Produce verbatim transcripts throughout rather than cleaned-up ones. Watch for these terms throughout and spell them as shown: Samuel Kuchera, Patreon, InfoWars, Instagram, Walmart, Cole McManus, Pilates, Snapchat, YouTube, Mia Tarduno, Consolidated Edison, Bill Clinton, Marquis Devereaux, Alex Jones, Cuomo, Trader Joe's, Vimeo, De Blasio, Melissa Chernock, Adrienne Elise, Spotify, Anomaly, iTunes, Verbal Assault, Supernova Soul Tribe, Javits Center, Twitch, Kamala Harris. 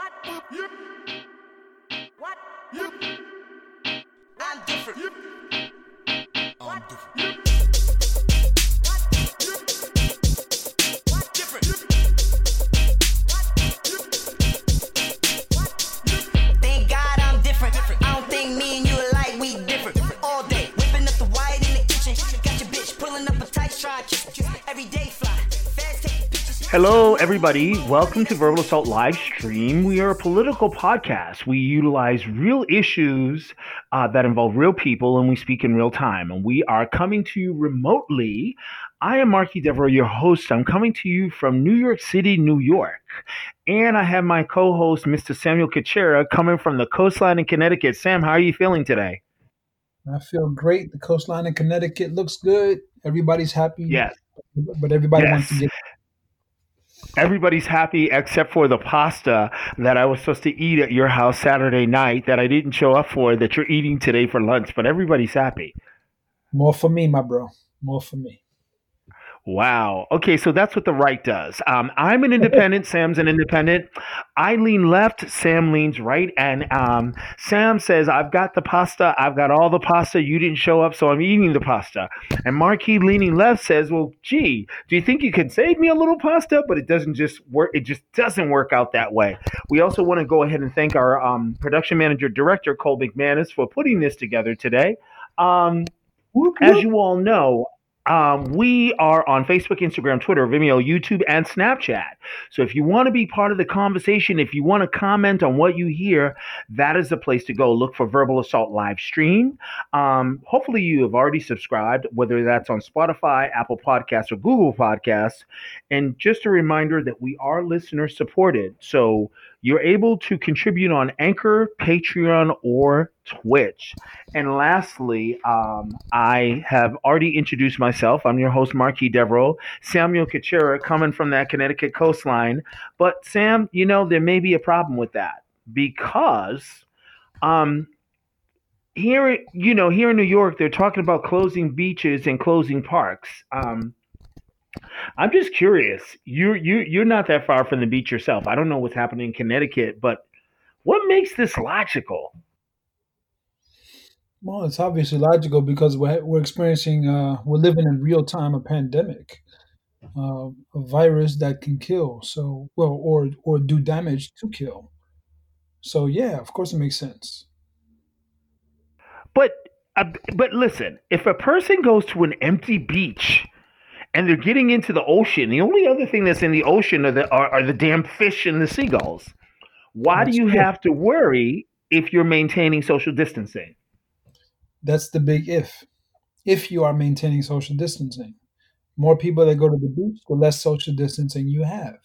What? Yeah. What? Yeah. I'm different. Yeah. I'm different. Yeah. Hello, everybody. Welcome to Verbal Assault live stream. We are a political podcast. We utilize real issues uh, that involve real people, and we speak in real time. And we are coming to you remotely. I am Marquis Devereaux, your host. I'm coming to you from New York City, New York. And I have my co-host, Mister Samuel Kuchera, coming from the coastline in Connecticut. Sam, how are you feeling today? I feel great. The coastline in Connecticut looks good. Everybody's happy. Yes. But everybody yes. wants to get... Everybody's happy except for the pasta that I was supposed to eat at your house Saturday night that I didn't show up for, that you're eating today for lunch, but everybody's happy. More for me, my bro. More for me. Wow. Okay, so that's what the right does. Um, I'm an independent. Sam's an independent. I lean left. Sam leans right. And um, Sam says, I've got the pasta. I've got all the pasta. You didn't show up, so I'm eating the pasta. And Marquis leaning left says, well, gee, do you think you can save me a little pasta? But it doesn't just work. It just doesn't work out that way. We also want to go ahead and thank our um, production manager, director, Cole McManus, for putting this together today. Um, whoop, whoop. As you all know, Um, we are on Facebook, Instagram, Twitter, Vimeo, YouTube, and Snapchat. So if you want to be part of the conversation, if you want to comment on what you hear, that is the place to go. Look for Verbal Assault live stream. Um, hopefully you have already subscribed, whether that's on Spotify, Apple Podcasts, or Google Podcasts. And just a reminder that we are listener supported. So you're able to contribute on Anchor, Patreon, or Twitch. And lastly, um, I have already introduced myself. I'm your host, Marquis Devereaux, Samuel Kuchera, coming from that Connecticut coastline. But Sam, you know, there may be a problem with that because um, here, you know, here in New York, they're talking about closing beaches and closing parks. Um, I'm just curious. You you you're not that far from the beach yourself. I don't know what's happening in Connecticut, but what makes this logical? Well, it's obviously logical because we're we're experiencing uh, we're living in real time a pandemic, uh, a virus that can kill. So well, or or do damage to kill. So yeah, of course it makes sense. But uh, but listen, if a person goes to an empty beach and they're getting into the ocean, the only other thing that's in the ocean are the, are, are the damn fish and the seagulls. Why that's do you true. have to worry if you're maintaining social distancing? That's the big if. If you are maintaining social distancing. More people that go to the beach, the less social distancing you have.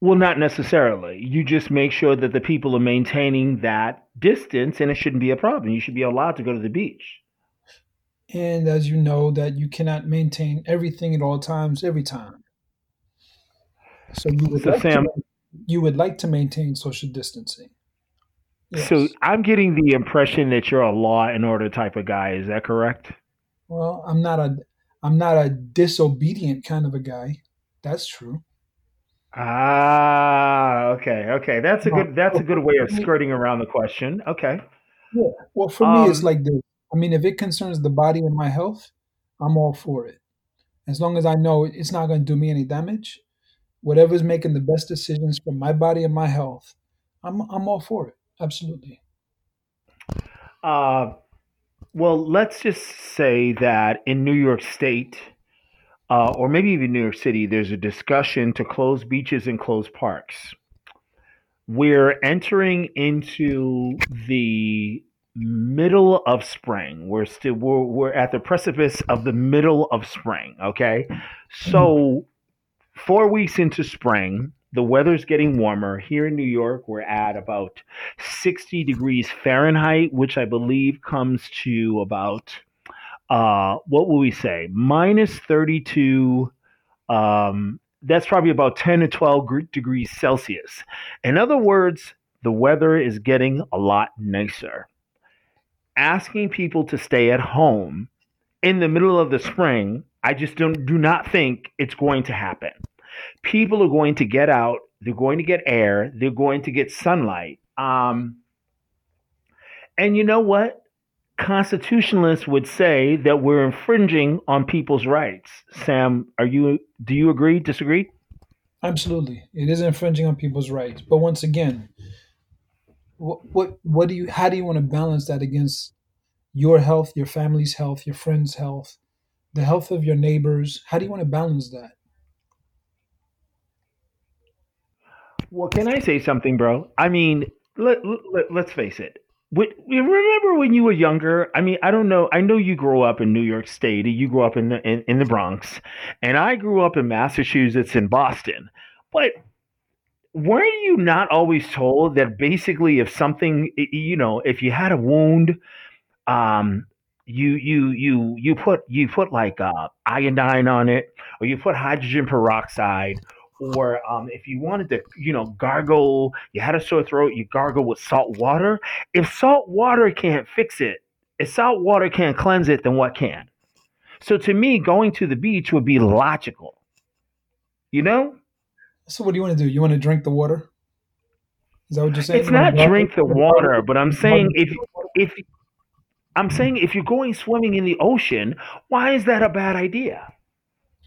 Well, not necessarily. You just make sure that the people are maintaining that distance and it shouldn't be a problem. You should be allowed to go to the beach. And as you know, that you cannot maintain everything at all times, every time. So you would, so like, Sam, to, you would like to maintain social distancing. Yes. So I'm getting the impression that you're a law and order type of guy. Is that correct? Well, I'm not a, I'm not a disobedient kind of a guy. That's true. Ah, okay, okay. That's a well, good. That's well, a good way of skirting around the question. Okay. Yeah. Well, for um, me, it's like this. I mean, if it concerns the body and my health, I'm all for it. As long as I know it's not going to do me any damage, whatever's making the best decisions for my body and my health, I'm I'm all for it. Absolutely. Uh, well, let's just say that in New York State, uh, or maybe even New York City, there's a discussion to close beaches and close parks. We're entering into the middle of spring. We're still we're, we're at the precipice of the middle of spring. Okay, so four weeks into spring, the weather's getting warmer. Here in New York, we're at about sixty degrees Fahrenheit, which I believe comes to about uh what will we say minus thirty-two. Um, that's probably about ten to twelve degrees Celsius. In other words, the weather is getting a lot nicer. Asking people to stay at home in the middle of the spring, I just don't do not think it's going to happen. People are going to get out. They're going to get air. They're going to get sunlight. Um, and you know what? Constitutionalists would say that we're infringing on people's rights. Sam, are you? Do you agree? Disagree? Absolutely, it is infringing on people's rights. But once again, what what what do you? How do you want to balance that against your health, your family's health, your friend's health, the health of your neighbors? How do you want to balance that? Well, can I say something, bro? I mean, let, let, let's face it. We, we remember when you were younger? I mean, I don't know. I know you grew up in New York State. You grew up in the, in, in the Bronx. And I grew up in Massachusetts in Boston. But weren't you not always told that basically if something, you know, if you had a wound, um, you you you you put you put like uh, iodine on it, or you put hydrogen peroxide, or um, if you wanted to, you know, gargle, you had a sore throat, you gargle with salt water. If salt water can't fix it, if salt water can't cleanse it, then what can? So to me, going to the beach would be logical, you know? So what do you want to do? You want to drink the water? Is that what you're saying? It's not drink the water, but I'm saying if if I'm saying if you're going swimming in the ocean, why is that a bad idea?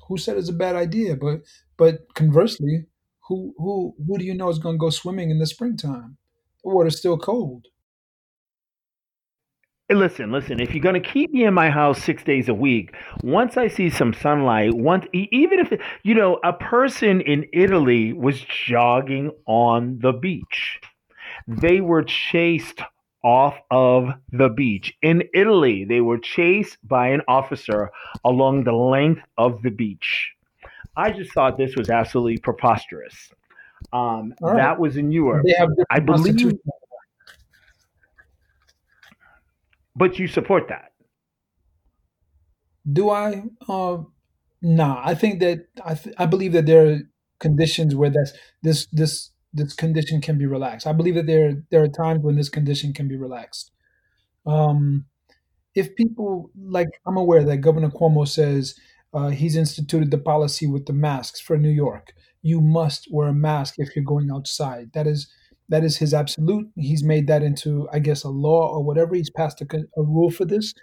Who said it's a bad idea? But but conversely, who who who do you know is going to go swimming in the springtime? The water's still cold. Listen, listen. If you're going to keep me in my house six days a week, once I see some sunlight, once even if you know a person in Italy was jogging on the beach, they were chased off of the beach. In Italy, they were chased by an officer along the length of the beach. I just thought this was absolutely preposterous. Um, right. That was in Europe. I believe. But you support that? Do I? Uh, nah, I think that I, th- I believe that there are conditions where that's this this. this condition can be relaxed. I believe that there, there are times when this condition can be relaxed. Um, if people, like I'm aware that Governor Cuomo says uh, he's instituted the policy with the masks for New York. You must wear a mask if you're going outside. That is that is his absolute. He's made that into, I guess, a law or whatever. He's passed a, a rule for this.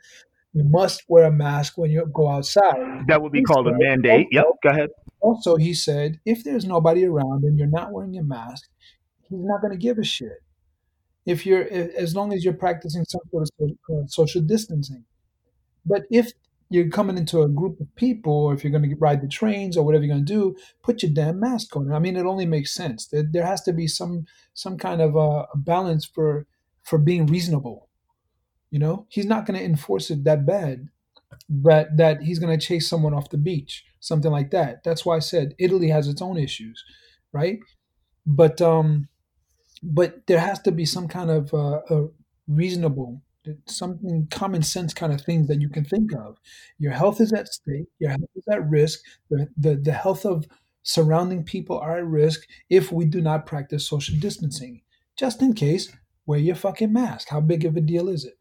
You must wear a mask when you go outside. That would be he's called right. a mandate. Yep, go ahead. Also, he said, if there's nobody around and you're not wearing your mask, he's not going to give a shit. If you're, as long as you're practicing some sort of social distancing. But if you're coming into a group of people, or if you're going to ride the trains or whatever you're going to do, put your damn mask on. I mean, it only makes sense. There, there has to be some some kind of a balance for for being reasonable. You know, he's not going to enforce it that bad, but that he's going to chase someone off the beach. Something like that. That's why I said Italy has its own issues, right? But um, but there has to be some kind of uh, a reasonable, something common sense kind of things that you can think of. Your health is at stake. Your health is at risk. The the, the health of surrounding people are at risk if we do not practice social distancing. Just in case, wear your fucking mask. How big of a deal is it?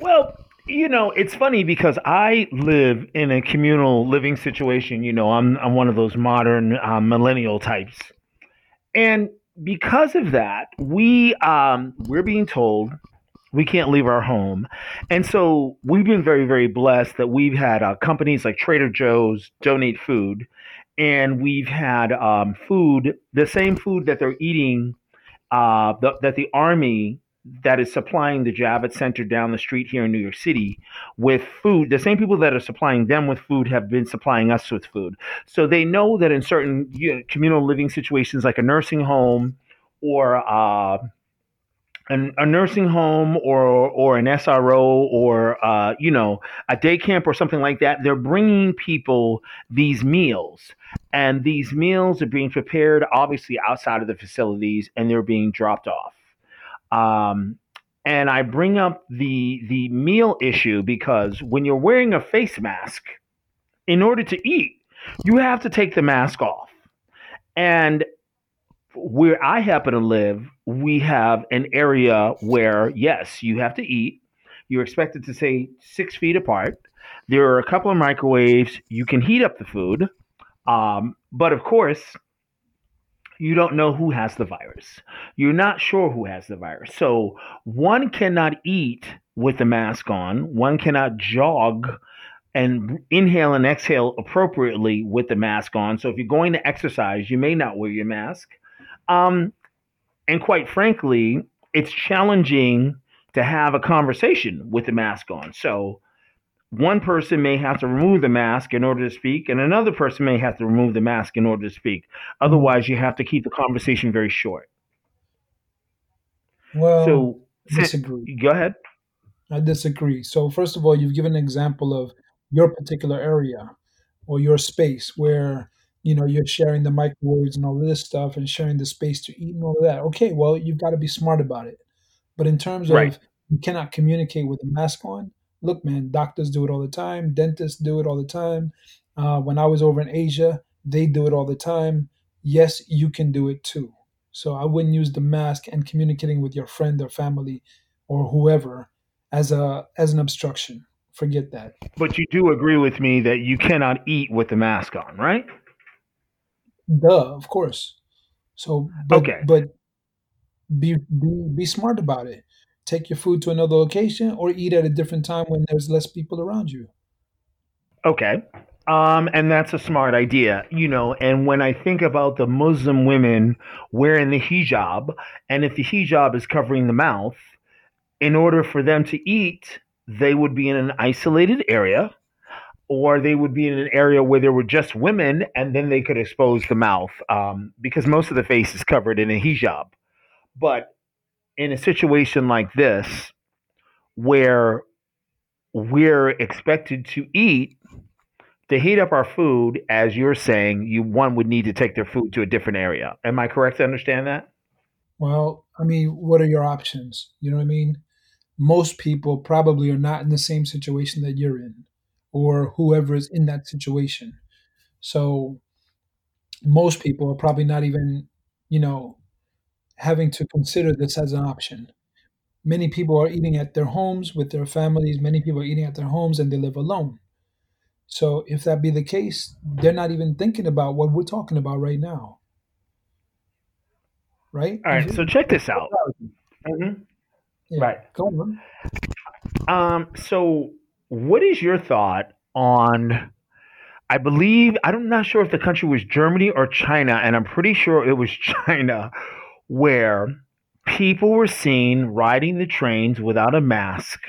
Well, you know, it's funny because I live in a communal living situation. You know, I'm I'm one of those modern uh, millennial types, and because of that, we um, we're being told we can't leave our home, and so we've been very very blessed that we've had uh, companies like Trader Joe's donate food, and we've had um, food, the same food that they're eating, uh, the, that the army. That is supplying the Javits Center down the street here in New York City with food. The same people that are supplying them with food have been supplying us with food. So they know that in certain you know, communal living situations, like a nursing home or uh, an, a nursing home or or an S R O or uh, you know a day camp or something like that, they're bringing people these meals, and these meals are being prepared obviously outside of the facilities, and they're being dropped off. Um, and I bring up the the meal issue because when you're wearing a face mask, in order to eat, you have to take the mask off. And where I happen to live, we have an area where, yes, you have to eat. You're expected to stay six feet apart. There are a couple of microwaves. You can heat up the food. Um, But of course, you don't know who has the virus. You're not sure who has the virus. So one cannot eat with the mask on. One cannot jog and inhale and exhale appropriately with the mask on. So if you're going to exercise, you may not wear your mask. Um, and quite frankly, it's challenging to have a conversation with the mask on. So one person may have to remove the mask in order to speak, and another person may have to remove the mask in order to speak. Otherwise, you have to keep the conversation very short. Well, so, disagree. Go ahead. I disagree. So first of all, you've given an example of your particular area or your space where, you know, you're sharing the microwaves and all this stuff and sharing the space to eat and all of that. Okay, well, you've got to be smart about it. But in terms of right. you cannot communicate with the mask on, look, man, doctors do it all the time. Dentists do it all the time. Uh, when I was over in Asia, they do it all the time. Yes, you can do it too. So I wouldn't use the mask and communicating with your friend or family or whoever as a as an obstruction. Forget that. But you do agree with me that you cannot eat with the mask on, right? Duh, of course. So, but, okay. but be, be be smart about it. Take your food to another location or eat at a different time when there's less people around you. Okay. Um, and that's a smart idea, you know, and when I think about the Muslim women wearing the hijab, and if the hijab is covering the mouth, in order for them to eat, they would be in an isolated area, or they would be in an area where there were just women, and then they could expose the mouth, um, because most of the face is covered in a hijab. But in a situation like this, where we're expected to eat, to heat up our food, as you're saying, you one would need to take their food to a different area. Am I correct to understand that? Well, I mean, what are your options? You know what I mean? Most people probably are not in the same situation that you're in, or whoever is in that situation. So most people are probably not even, you know, having to consider this as an option. Many people are eating at their homes with their families. Many people are eating at their homes and they live alone. So if that be the case, they're not even thinking about what we're talking about right now. Right? All right. So check this out. Mm-hmm. Yeah, right. Go on. Um, so what is your thought on, I believe, I'm not sure if the country was Germany or China, and I'm pretty sure it was China, where people were seen riding the trains without a mask.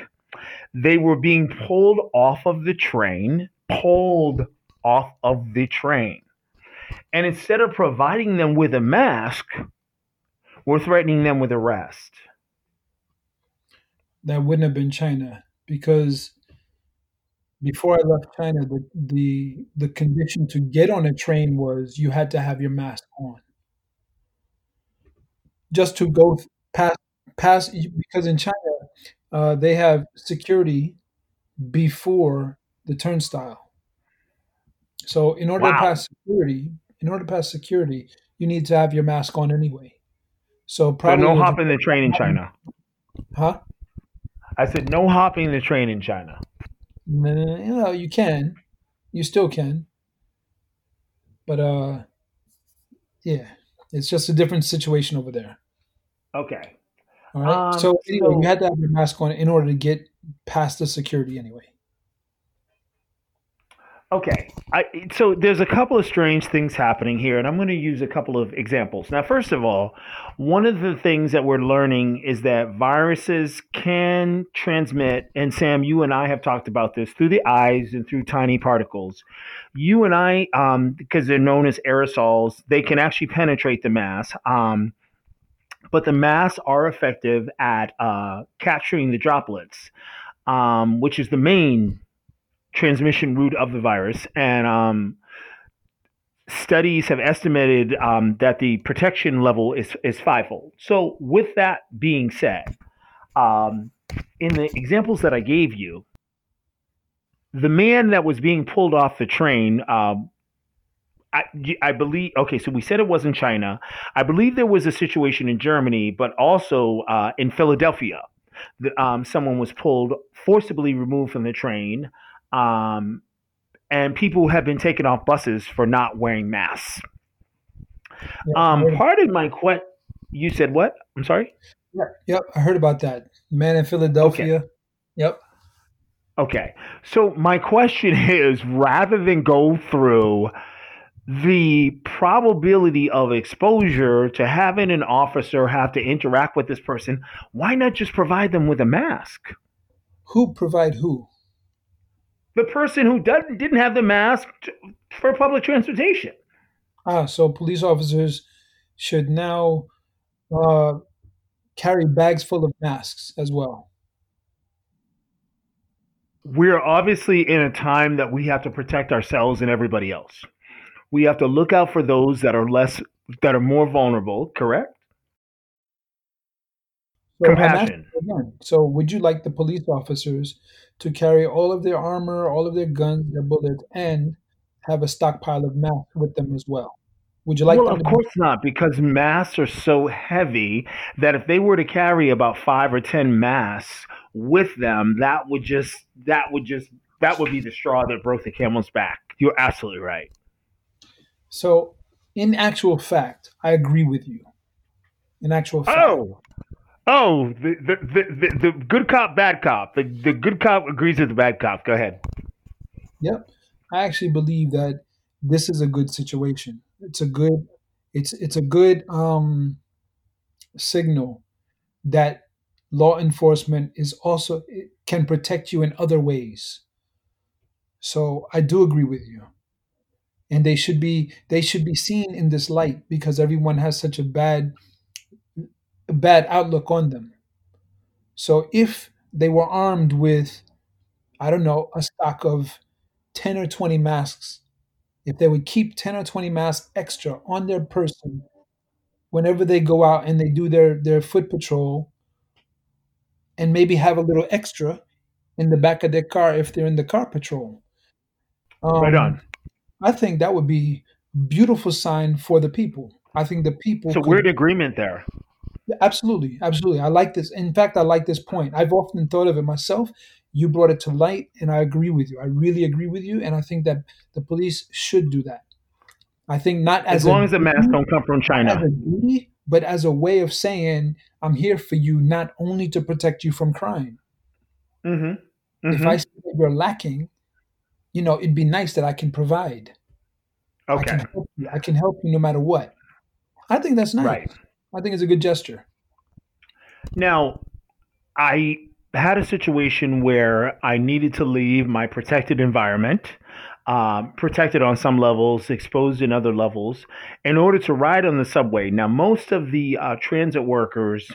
They were being pulled off of the train, pulled off of the train. And instead of providing them with a mask, we're threatening them with arrest. That wouldn't have been China, because before I left China, the, the, the condition to get on a train was you had to have your mask on. Just to go past, past because in China, uh, they have security before the turnstile. So in order wow. to pass security, in order to pass security, you need to have your mask on anyway. So probably so no hopping the train in China. Huh? I said no hopping the train in China. No, no, no, no you can, you still can. But uh, yeah, it's just a different situation over there. Okay. All right. Um, so anyway, so, you had to have your mask on in order to get past the security anyway. Okay. I, so there's a couple of strange things happening here, and I'm going to use a couple of examples. Now, first of all, one of the things that we're learning is that viruses can transmit, and Sam, you and I have talked about this, through the eyes and through tiny particles. You and I, um, because they're known as aerosols, they can actually penetrate the mass. Um, but the masks are effective at uh, capturing the droplets, um, which is the main transmission route of the virus. And um, studies have estimated um, that the protection level is, is fivefold. So with that being said, um, in the examples that I gave you, the man that was being pulled off the train, um, I, I believe, okay, so we said it was in China. I believe there was a situation in Germany, but also uh, in Philadelphia, the, um, someone was pulled, forcibly removed from the train. Um, and people have been taken off buses for not wearing masks. Yeah, um, part of my question, you said what? I'm sorry? Yeah. Yep, I heard about that. Man in Philadelphia. Okay. Yep. Okay. So my question is, rather than go through the probability of exposure to having an officer have to interact with this person, why not just provide them with a mask? Who provide who? The person who doesn't didn't have the mask t- for public transportation. Ah, so police officers should now uh, carry bags full of masks as well. We're obviously in a time that we have to protect ourselves and everybody else. We have to look out for those that are less, that are more vulnerable. Correct? So compassion. Again, so would you like the police officers to carry all of their armor, all of their guns, their bullets, and have a stockpile of masks with them as well? Would you like well, them? Well, of course not, because masks are so heavy that if they were to carry about five or ten masks with them, that would just that would just that would be the straw that broke the camel's back. You're absolutely right. So, in actual fact, I agree with you. In actual fact. Oh. Oh, the the, the the the good cop, bad cop. The the good cop agrees with the bad cop. Go ahead. Yep. I actually believe that this is a good situation. It's a good it's it's a good um, signal that law enforcement is also can protect you in other ways. So I do agree with you. And they should be they should be seen in this light, because everyone has such a bad bad outlook on them. So if they were armed with, I don't know, a stock of ten or twenty masks, if they would keep ten or twenty masks extra on their person whenever they go out and they do their, their foot patrol, and maybe have a little extra in the back of their car if they're in the car patrol. Um, right on. I think that would be a beautiful sign for the people. I think the people... It's a could- weird agreement there. Absolutely. Absolutely. I like this. In fact, I like this point. I've often thought of it myself. You brought it to light, and I agree with you. I really agree with you. And I think that the police should do that. I think not as, as long a, as the masks don't come from China, duty, but as a way of saying, I'm here for you, not only to protect you from crime. Mm-hmm. Mm-hmm. If I see that you're lacking, you know, it'd be nice that I can provide. Okay. I can help you, I can help you no matter what. I think that's nice. Right. I think it's a good gesture. Now, I had a situation where I needed to leave my protected environment, um, protected on some levels, exposed in other levels, in order to ride on the subway. Now, most of the uh, transit workers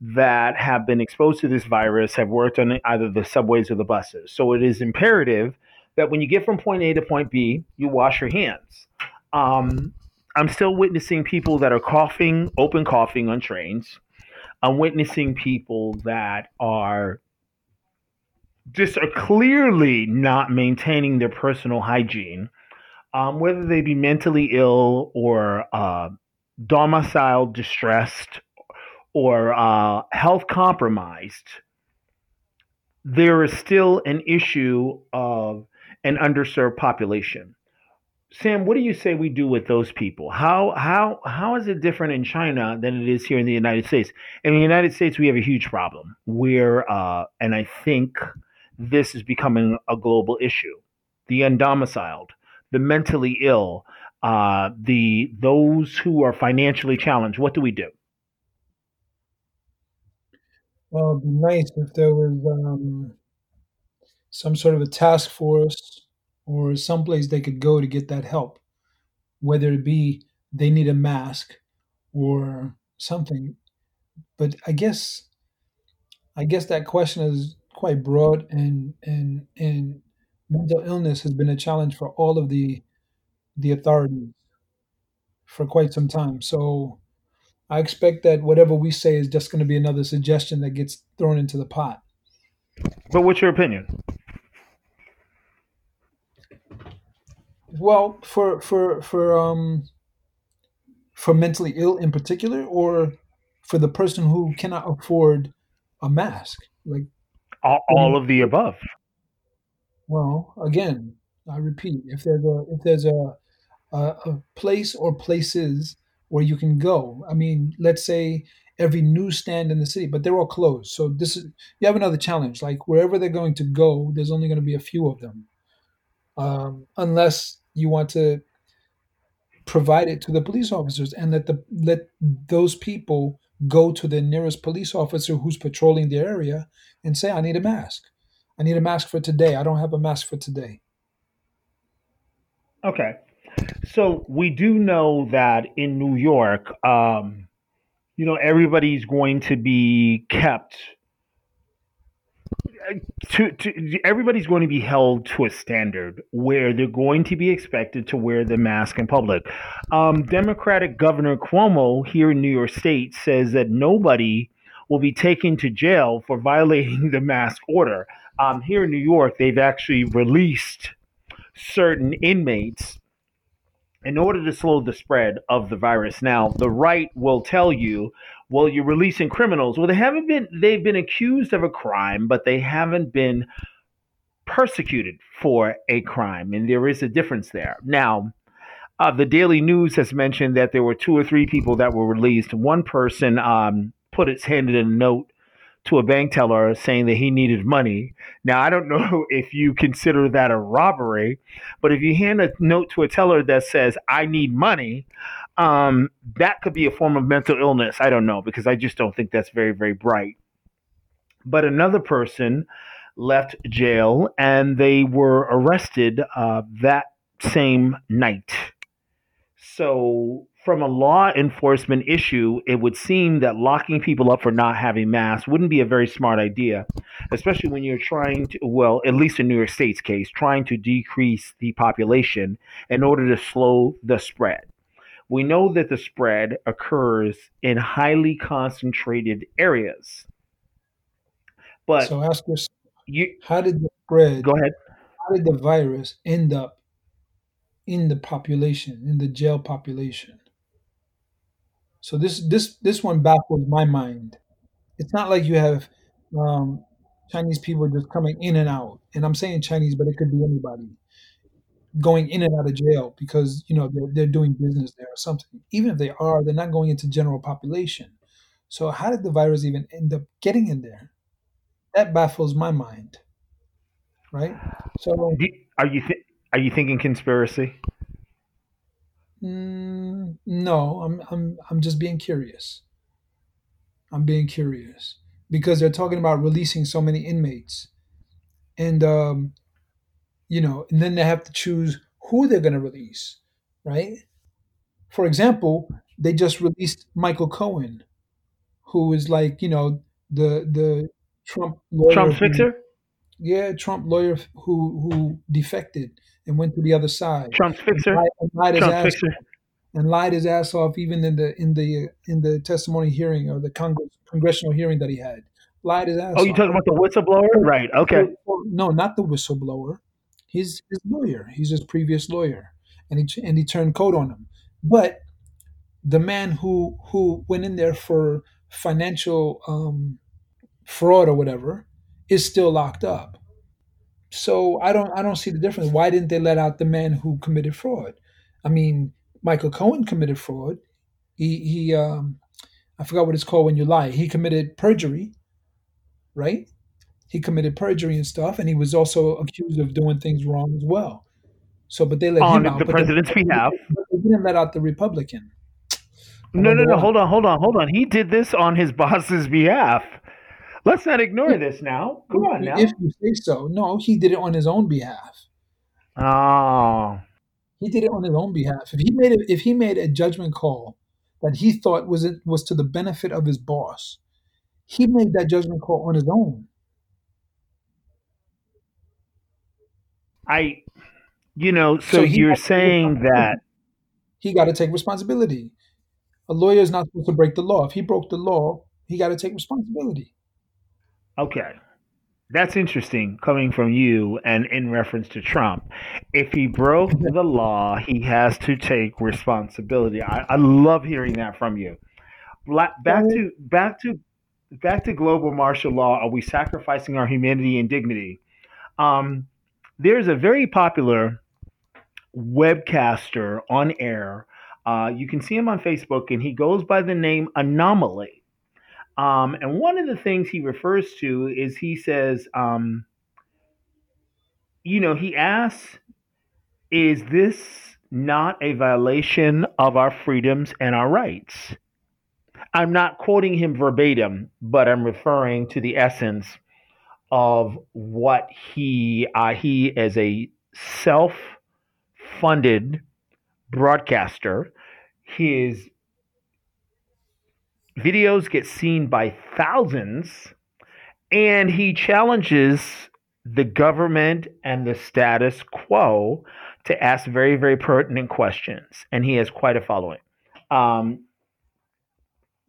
that have been exposed to this virus have worked on either the subways or the buses. So it is imperative that when you get from point A to point B, you wash your hands. Um I'm still witnessing people that are coughing, open coughing on trains. I'm witnessing people that are just are clearly not maintaining their personal hygiene, um, whether they be mentally ill or uh, domiciled distressed or uh, health compromised. There is still an issue of an underserved population. Sam, what do you say we do with those people? How how how is it different in China than it is here in the United States? In the United States, we have a huge problem where, uh, and I think this is becoming a global issue: the undomiciled, the mentally ill, uh, the those who are financially challenged. What do we do? Well, it'd be nice if there was um, some sort of a task force, or someplace they could go to get that help, whether it be they need a mask or something. But I guess, I guess that question is quite broad, and and and mental illness has been a challenge for all of the the authorities for quite some time. So I expect that whatever we say is just going to be another suggestion that gets thrown into the pot. But what's your opinion? Well, for for for um for mentally ill in particular, or for the person who cannot afford a mask, like all, all of the above. Well, again, I repeat, if there's a if there's a, a a place or places where you can go, I mean, let's say every newsstand in the city, but they're all closed. So this is you have another challenge. Like wherever they're going to go, there's only going to be a few of them, um, unless you want to provide it to the police officers and let the let those people go to the nearest police officer who's patrolling the area and say, I need a mask. I need a mask for today. I don't have a mask for today. Okay. So we do know that in New York, um, you know, everybody's going to be kept to, to everybody's going to be held to a standard where they're going to be expected to wear the mask in public. Um, Democratic Governor Cuomo here in New York State says that nobody will be taken to jail for violating the mask order. Um, here in New York, they've actually released certain inmates in order to slow the spread of the virus. Now, the right will tell you, well, you're releasing criminals. Well, they haven't been, they've been accused of a crime, but they haven't been persecuted for a crime. And there is a difference there. Now, uh, the Daily News has mentioned that there were two or three people that were released. One person um, put its hand in a note to a bank teller saying that he needed money. Now, I don't know if you consider that a robbery, but if you hand a note to a teller that says, I need money, um, that could be a form of mental illness. I don't know, because I just don't think that's very, very bright. But another person left jail and they were arrested uh, that same night. So from a law enforcement issue, it would seem that locking people up for not having masks wouldn't be a very smart idea, especially when you're trying to, well, at least in New York State's case, trying to decrease the population in order to slow the spread. We know that the spread occurs in highly concentrated areas. But so ask yourself, you, how did the spread, go ahead. How did the virus end up in the population, in the jail population? So this this this one baffles my mind. It's not like you have um, Chinese people just coming in and out. And I'm saying Chinese, but it could be anybody going in and out of jail because, you know, they're, they're doing business there or something. Even if they are, they're not going into general population. So how did the virus even end up getting in there? That baffles my mind, right? So are you th- are you thinking conspiracy? Mm, no, I'm I'm I'm just being curious. I'm being curious because they're talking about releasing so many inmates, and um, you know, and then they have to choose who they're going to release, right? For example, they just released Michael Cohen, who is like you know the the Trump lawyer, Trump fixer, who, yeah, Trump lawyer who who defected and went to the other side. Trump's fixer. And lied, and lied Trump's his ass fixer. Off, and lied his ass off even in the in the in the testimony hearing or the Congress, congressional hearing that he had. Lied his ass. Oh, you talking about the whistleblower? Right. Okay. No, not the whistleblower. He's his lawyer. He's his previous lawyer, and he and he turned coat on him. But the man who who went in there for financial um, fraud or whatever is still locked up. So I don't I don't see the difference. Why didn't they let out the man who committed fraud? I mean, Michael Cohen committed fraud. He he um, I forgot what it's called when you lie. He committed perjury, right? He committed perjury and stuff, and he was also accused of doing things wrong as well. So, but they let on him out. On the president's they, behalf, they didn't let out the Republican. No, no, no. Hold on, hold on, hold on. He did this on his boss's behalf. Let's not ignore yeah. this now. Come on now. If you say so. No, he did it on his own behalf. Oh. He did it on his own behalf. If he made a, if he made a judgment call that he thought was it was to the benefit of his boss, he made that judgment call on his own. I, you know, so, so you're saying that he got to take responsibility. A lawyer is not supposed to break the law. If he broke the law, he got to take responsibility. Okay, that's interesting coming from you and in reference to Trump. If he broke the law, he has to take responsibility. I, I love hearing that from you. Back to back to back to global martial law. Are we sacrificing our humanity and dignity? Um, There's a very popular webcaster on air. Uh, you can see him on Facebook, and he goes by the name Anomaly. Um, and one of the things he refers to is he says, um, you know, he asks, is this not a violation of our freedoms and our rights? I'm not quoting him verbatim, but I'm referring to the essence of what he, uh, he as a self-funded broadcaster, his videos get seen by thousands, and he challenges the government and the status quo to ask very, very pertinent questions. And he has quite a following. Um,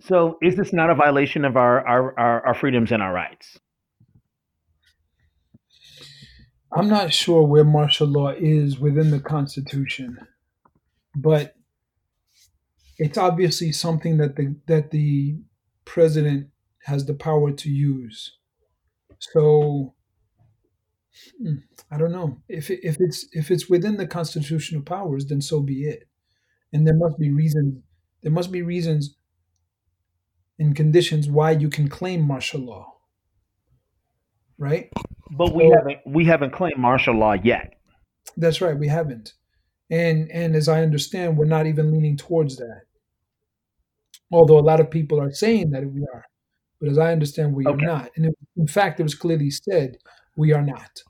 so is this not a violation of our, our, our, our freedoms and our rights? I'm not sure where martial law is within the Constitution, but it's obviously something that the that the president has the power to use. So I don't know if if it's if it's within the constitutional powers, then so be it. And there must be reasons. There must be reasons and conditions why you can claim martial law, right? But we so, haven't we haven't claimed martial law yet. That's right, we haven't. And and as I understand, we're not even leaning towards that. Although a lot of people are saying that we are. But as I understand, we okay. are not. And it, in fact, it was clearly said, we are not.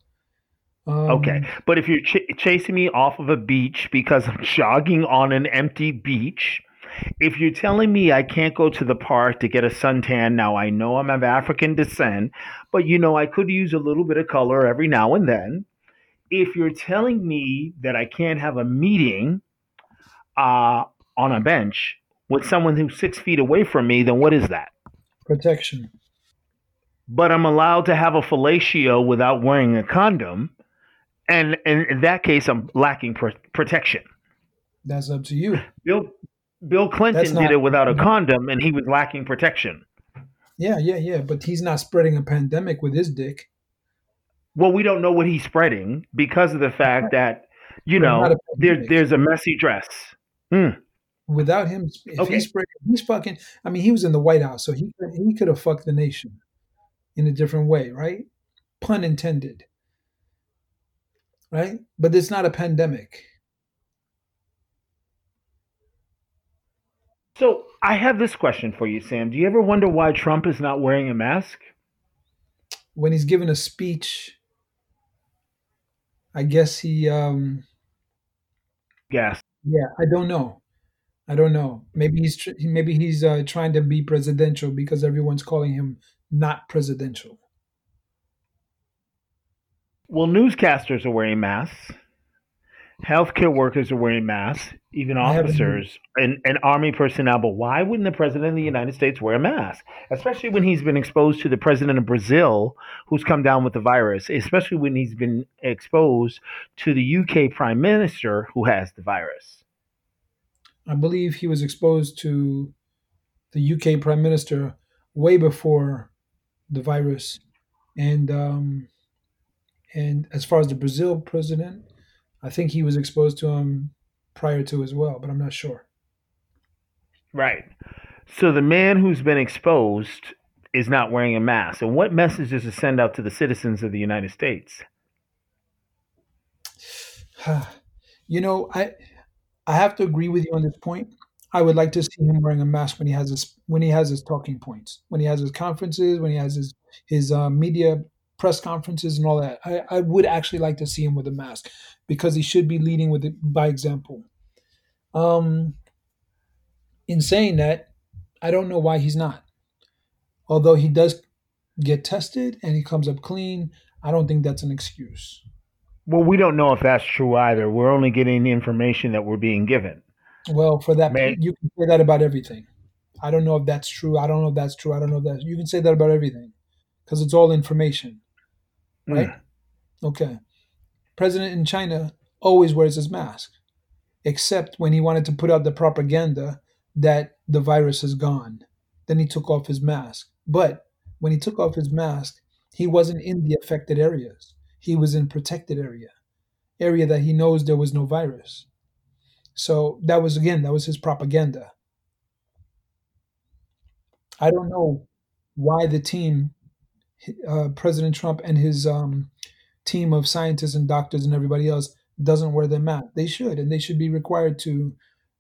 Um, okay. But if you're ch- chasing me off of a beach because I'm jogging on an empty beach, if you're telling me I can't go to the park to get a suntan, now I know I'm of African descent, but you know I could use a little bit of color every now and then. If you're telling me that I can't have a meeting uh, on a bench with someone who's six feet away from me, then what is that? Protection. But I'm allowed to have a fellatio without wearing a condom. And, and in that case, I'm lacking pr- protection. That's up to you. Bill Bill Clinton not, did it without a condom, and he was lacking protection. Yeah, yeah, yeah. But he's not spreading a pandemic with his dick. Well, we don't know what he's spreading because of the fact that, you know, there, there's a messy dress. Mm. Without him, if okay. he's spreading, he's fucking, I mean, he was in the White House, so he, he could have fucked the nation in a different way, right? Pun intended, right? But it's not a pandemic. So I have this question for you, Sam. Do you ever wonder why Trump is not wearing a mask? When he's given a speech, I guess he, um, yes, yeah, I don't know. I don't know. Maybe he's, tr- maybe he's uh, trying to be presidential because everyone's calling him not presidential. Well, newscasters are wearing masks. Healthcare workers are wearing masks, even officers and, and army personnel. But why wouldn't the president of the United States wear a mask, especially when he's been exposed to the president of Brazil, who's come down with the virus, especially when he's been exposed to the U K prime minister who has the virus? I believe he was exposed to the U K prime minister way before the virus. And, um, and as far as the Brazil president, I think he was exposed to him prior to as well, but I'm not sure. Right. So the man who's been exposed is not wearing a mask. And what message does it send out to the citizens of the United States? You know, I I have to agree with you on this point. I would like to see him wearing a mask when he has his when he has his talking points, when he has his conferences, when he has his his uh, media press conferences and all that. I, I would actually like to see him with a mask because he should be leading with it by example. Um, in saying that, I don't know why he's not. Although he does get tested and he comes up clean, I don't think that's an excuse. Well, we don't know if that's true either. We're only getting the information that we're being given. Well, for that, Man. you can say that about everything. I don't know if that's true. I don't know if that's true. I don't know if that's true. You can say that about everything because it's all information. Right? Mm. Okay. President in China always wears his mask, except when he wanted to put out the propaganda that the virus is gone. Then he took off his mask. But when he took off his mask, he wasn't in the affected areas. he was in protected area, area that he knows there was no virus. So that was, again, that was his propaganda. I don't know why the team, uh, President Trump and his um, team of scientists and doctors and everybody else doesn't wear their mask. They should, and they should be required to.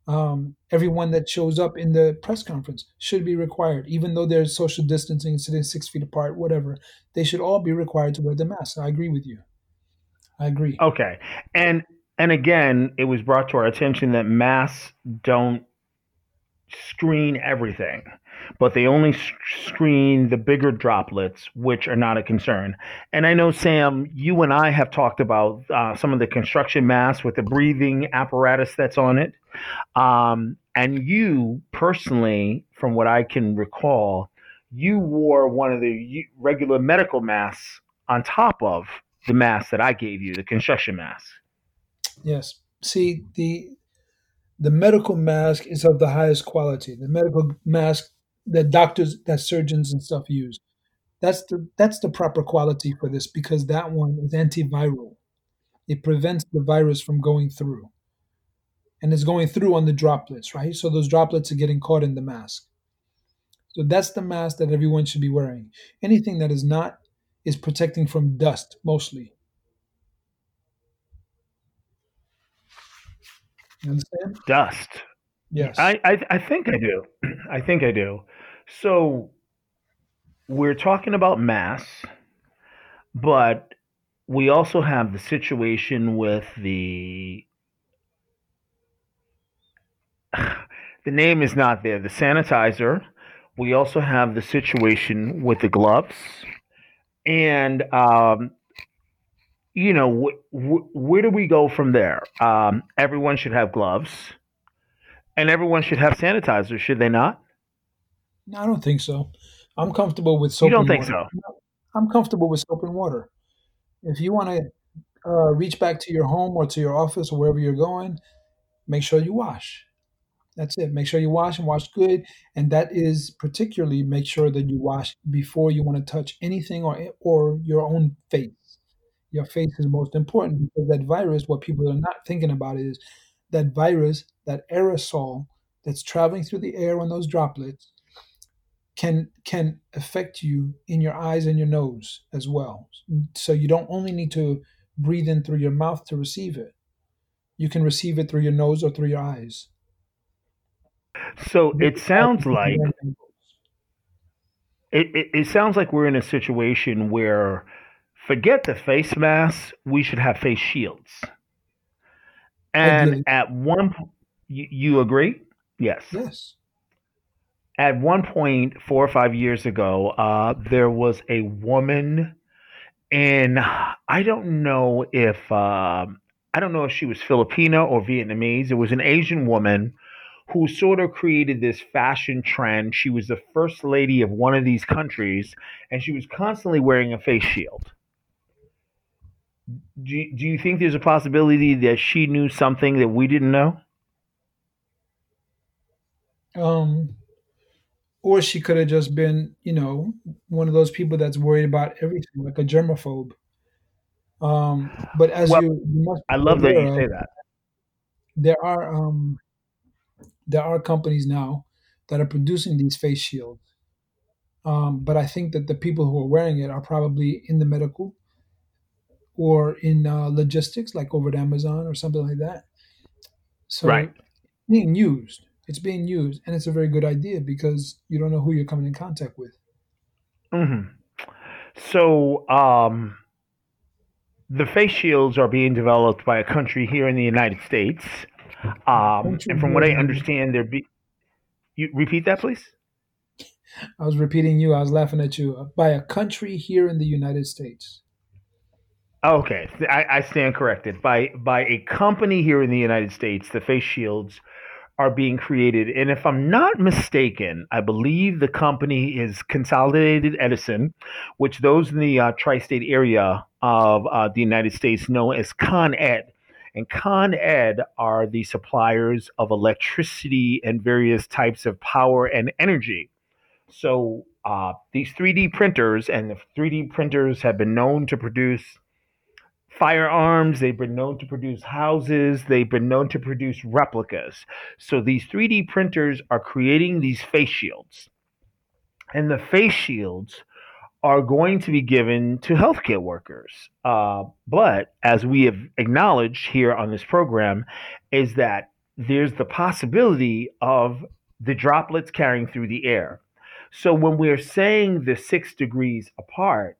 Um, everyone that shows up in the press conference should be required, even though there's social distancing and sitting six feet apart, whatever. They should all be required to wear the mask. I agree with you. I agree. Okay. And and again, it was brought to our attention that masks don't screen everything, but they only screen the bigger droplets, which are not a concern. And I know, Sam, you and I have talked about uh, some of the construction masks with the breathing apparatus that's on it. Um, and you personally, from what I can recall, you wore one of the regular medical masks on top of the mask that I gave you, the construction mask. Yes. See, the the medical mask is of the highest quality. The medical mask that doctors, that surgeons and stuff use. That's the that's the proper quality for this, because that one is antiviral. It prevents the virus from going through. And it's going through on the droplets, right? So those droplets are getting caught in the mask. So that's the mask that everyone should be wearing. Anything that is not is protecting from dust, mostly. You understand? Dust. Yes. I, I, I think I do. I think I do. So we're talking about masks, but we also have the situation with the the name is not there. The sanitizer. We also have the situation with the gloves. And, um, you know, wh- wh- where do we go from there? Um, everyone should have gloves. And everyone should have sanitizer, should they not? No, I don't think so. I'm comfortable with soap and water. You don't think so? I'm comfortable with soap and water. If you want to uh, reach back to your home or to your office or wherever you're going, make sure you wash. That's it. Make sure you wash and wash good. And that is particularly make sure that you wash before you want to touch anything or or your own face. Your face is most important, because that virus, what people are not thinking about is that virus, that aerosol that's traveling through the air on those droplets can can affect you in your eyes and your nose as well. So you don't only need to breathe in through your mouth to receive it. You can receive it through your nose or through your eyes. So it sounds like it, it, it sounds like we're in a situation where, forget the face masks, we should have face shields. And at one point, you, you agree? Yes. Yes. At one point, four or five years ago, uh, there was a woman, and I don't know if uh, I don't know if she was Filipino or Vietnamese. It was an Asian woman who sort of created this fashion trend. She was the first lady of one of these countries, and she was constantly wearing a face shield. Do you, do you think there's a possibility that she knew something that we didn't know? Um, or she could have just been, you know, one of those people that's worried about everything, like a germaphobe. Um, but as well, you, you must I love aware, that you say that. There are um, there are companies now that are producing these face shields. Um, but I think that the people who are wearing it are probably in the medical or in uh, logistics, like over at Amazon or something like that. So right. It's being used. It's being used. And it's a very good idea, because you don't know who you're coming in contact with. Mm-hmm. So um, the face shields are being developed by a country here in the United States. Um, and from what I understand, there be... You repeat that, please? I was repeating you. I was laughing at you. By a country here in the United States. Okay, I, I stand corrected. By by a company here in the United States, the face shields are being created. And if I'm not mistaken, I believe the company is Consolidated Edison, which those in the uh, tri-state area of uh, the United States know as Con Ed. And Con Ed are the suppliers of electricity and various types of power and energy. So uh, these three D printers, and the three D printers have been known to produce firearms. They've been known to produce houses. They've been known to produce replicas. So these three D printers are creating these face shields. And the face shields are going to be given to healthcare workers. Uh, but as we have acknowledged here on this program, is that there's the possibility of the droplets carrying through the air. So when we're saying the six degrees apart,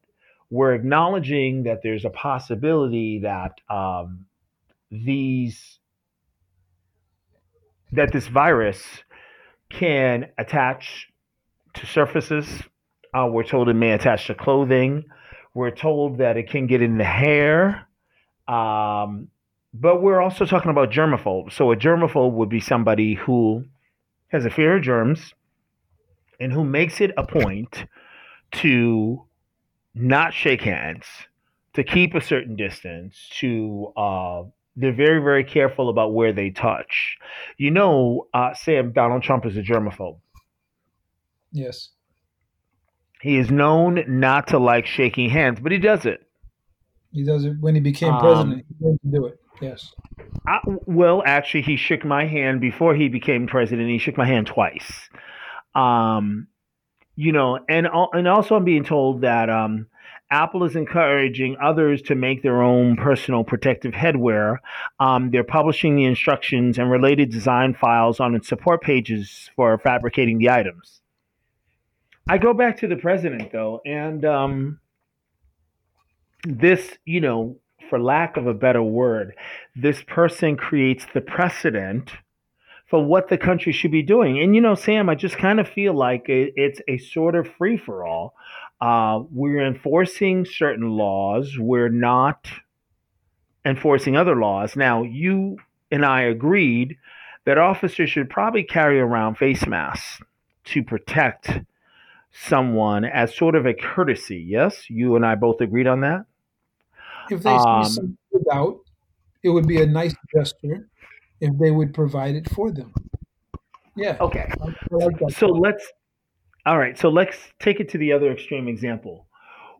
we're acknowledging that there's a possibility that um, these that this virus can attach to surfaces. Uh, we're told it may attach to clothing. We're told that it can get in the hair. Um, but we're also talking about germaphobes. So a germaphobe would be somebody who has a fear of germs and who makes it a point to not shake hands, to keep a certain distance, to uh, they're very, very careful about where they touch. You know, uh, Sam, Donald Trump is a germaphobe. Yes. He is known not to like shaking hands, but he does it. He does it when he became um, president. He didn't do it. Yes. I, well, actually, he shook my hand before he became president. He shook my hand twice. Um, you know, and and also I'm being told that um, Apple is encouraging others to make their own personal protective headwear. Um, they're publishing the instructions and related design files on its support pages for fabricating the items. I go back to the president, though, and um, this, you know, for lack of a better word, this person creates the precedent for what the country should be doing. And, you know, Sam, I just kind of feel like it, it's a sort of free-for-all. Uh, we're enforcing certain laws. We're not enforcing other laws. Now, you and I agreed that officers should probably carry around face masks to protect someone as sort of a courtesy. Yes? You and I both agreed on that? If they um, see something without, it would be a nice gesture if they would provide it for them. Yeah. Okay. Like so let's, all right. So let's take it to the other extreme example.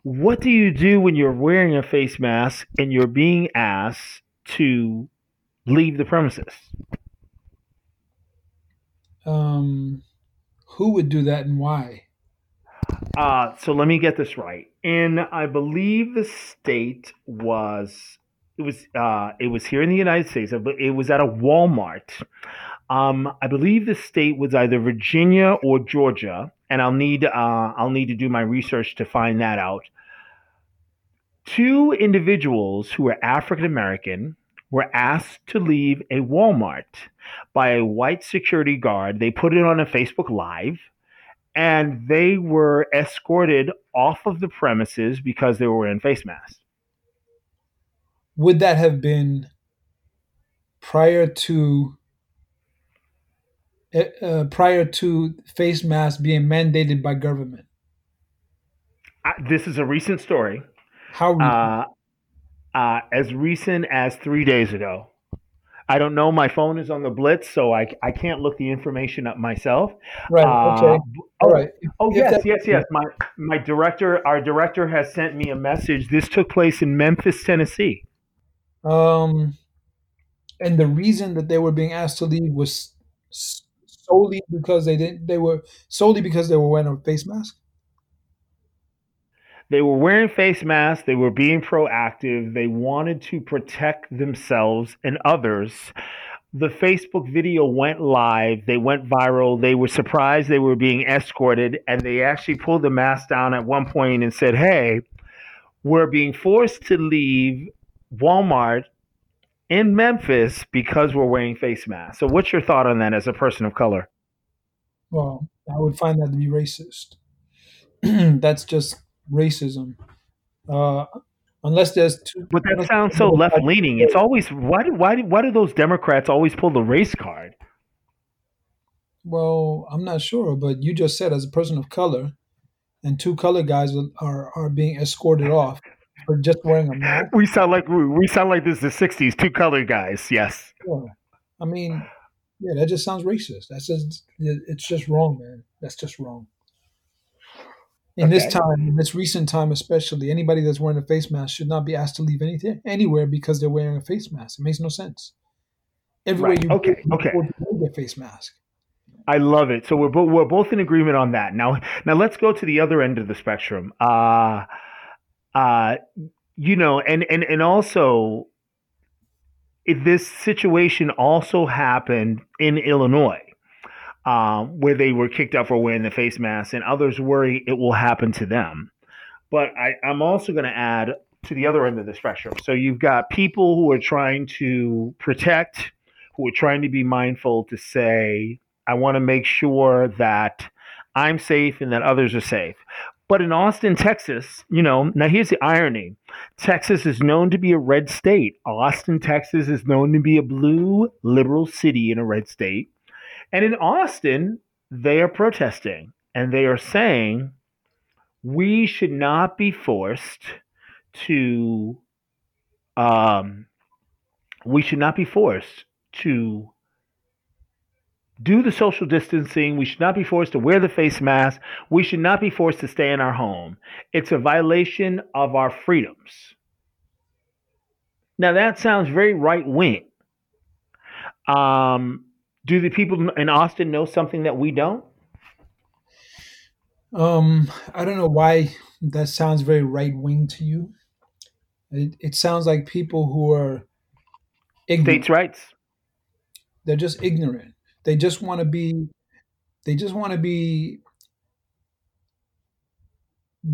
What do you do when you're wearing a face mask and you're being asked to leave the premises? Um, who would do that and why? Uh, so let me get this right. And I believe the state was, it was, uh, it was here in the United States, but it was at a Walmart. Um, I believe the state was either Virginia or Georgia, and I'll need, uh, I'll need to do my research to find that out. Two individuals who were African American were asked to leave a Walmart by a white security guard. They put it on a Facebook Live. And they were escorted off of the premises because they were in face masks. Would that have been prior to uh, prior to face masks being mandated by government? I, this is a recent story. How recent? Uh, uh, as recent as three days ago. I don't know. My phone is on the blitz, so I, I can't look the information up myself. Right. Uh, okay. All right. Oh, oh yes, yes, yes. My my director, our director, has sent me a message. This took place in Memphis, Tennessee. Um, and the reason that they were being asked to leave was solely because they didn't. They were solely because they were wearing a face mask. They were wearing face masks. They were being proactive. They wanted to protect themselves and others. The Facebook video went live. They went viral. They were surprised they were being escorted, and they actually pulled the mask down at one point and said, hey, we're being forced to leave Walmart in Memphis because we're wearing face masks. So what's your thought on that as a person of color? Well, I would find that to be racist. That's just racism, uh, unless there's two. But that sounds so left leaning. It's always why do why do, why do those Democrats always pull the race card? Well, I'm not sure, but you just said as a person of color, and two color guys are are being escorted off for just wearing a mask. We sound like we sound like this is the sixties. Two color guys, yes. Yeah. I mean, yeah, that just sounds racist. That's just it's just wrong, man. That's just wrong. In okay. this time, in this recent time especially, anybody that's wearing a face mask should not be asked to leave anything anywhere because they're wearing a face mask. It makes no sense. Everywhere right. you go, okay. okay. wear a face mask. I love it. So we're both we're both in agreement on that. Now, now let's go to the other end of the spectrum. Uh, uh, you know, and and and also, this situation also happened in Illinois. Um, where they were kicked out for wearing the face mask, and others worry it will happen to them. But I, I'm also going to add to the other end of the spectrum. So you've got people who are trying to protect, who are trying to be mindful to say, I want to make sure that I'm safe and that others are safe. But in Austin, Texas, you know, now here's the irony. Texas is known to be a red state. Austin, Texas is known to be a blue liberal city in a red state. And in Austin, they are protesting and they are saying we should not be forced to um, we should not be forced to do the social distancing. We should not be forced to wear the face mask. We should not be forced to stay in our home. It's a violation of our freedoms. Now, that sounds very right wing. Um Do the people in Austin know something that we don't? Um, I don't know why that sounds very right-wing to you. It, it sounds like people who are ignorant. States' rights. They're just ignorant. They just want to be. They just want to be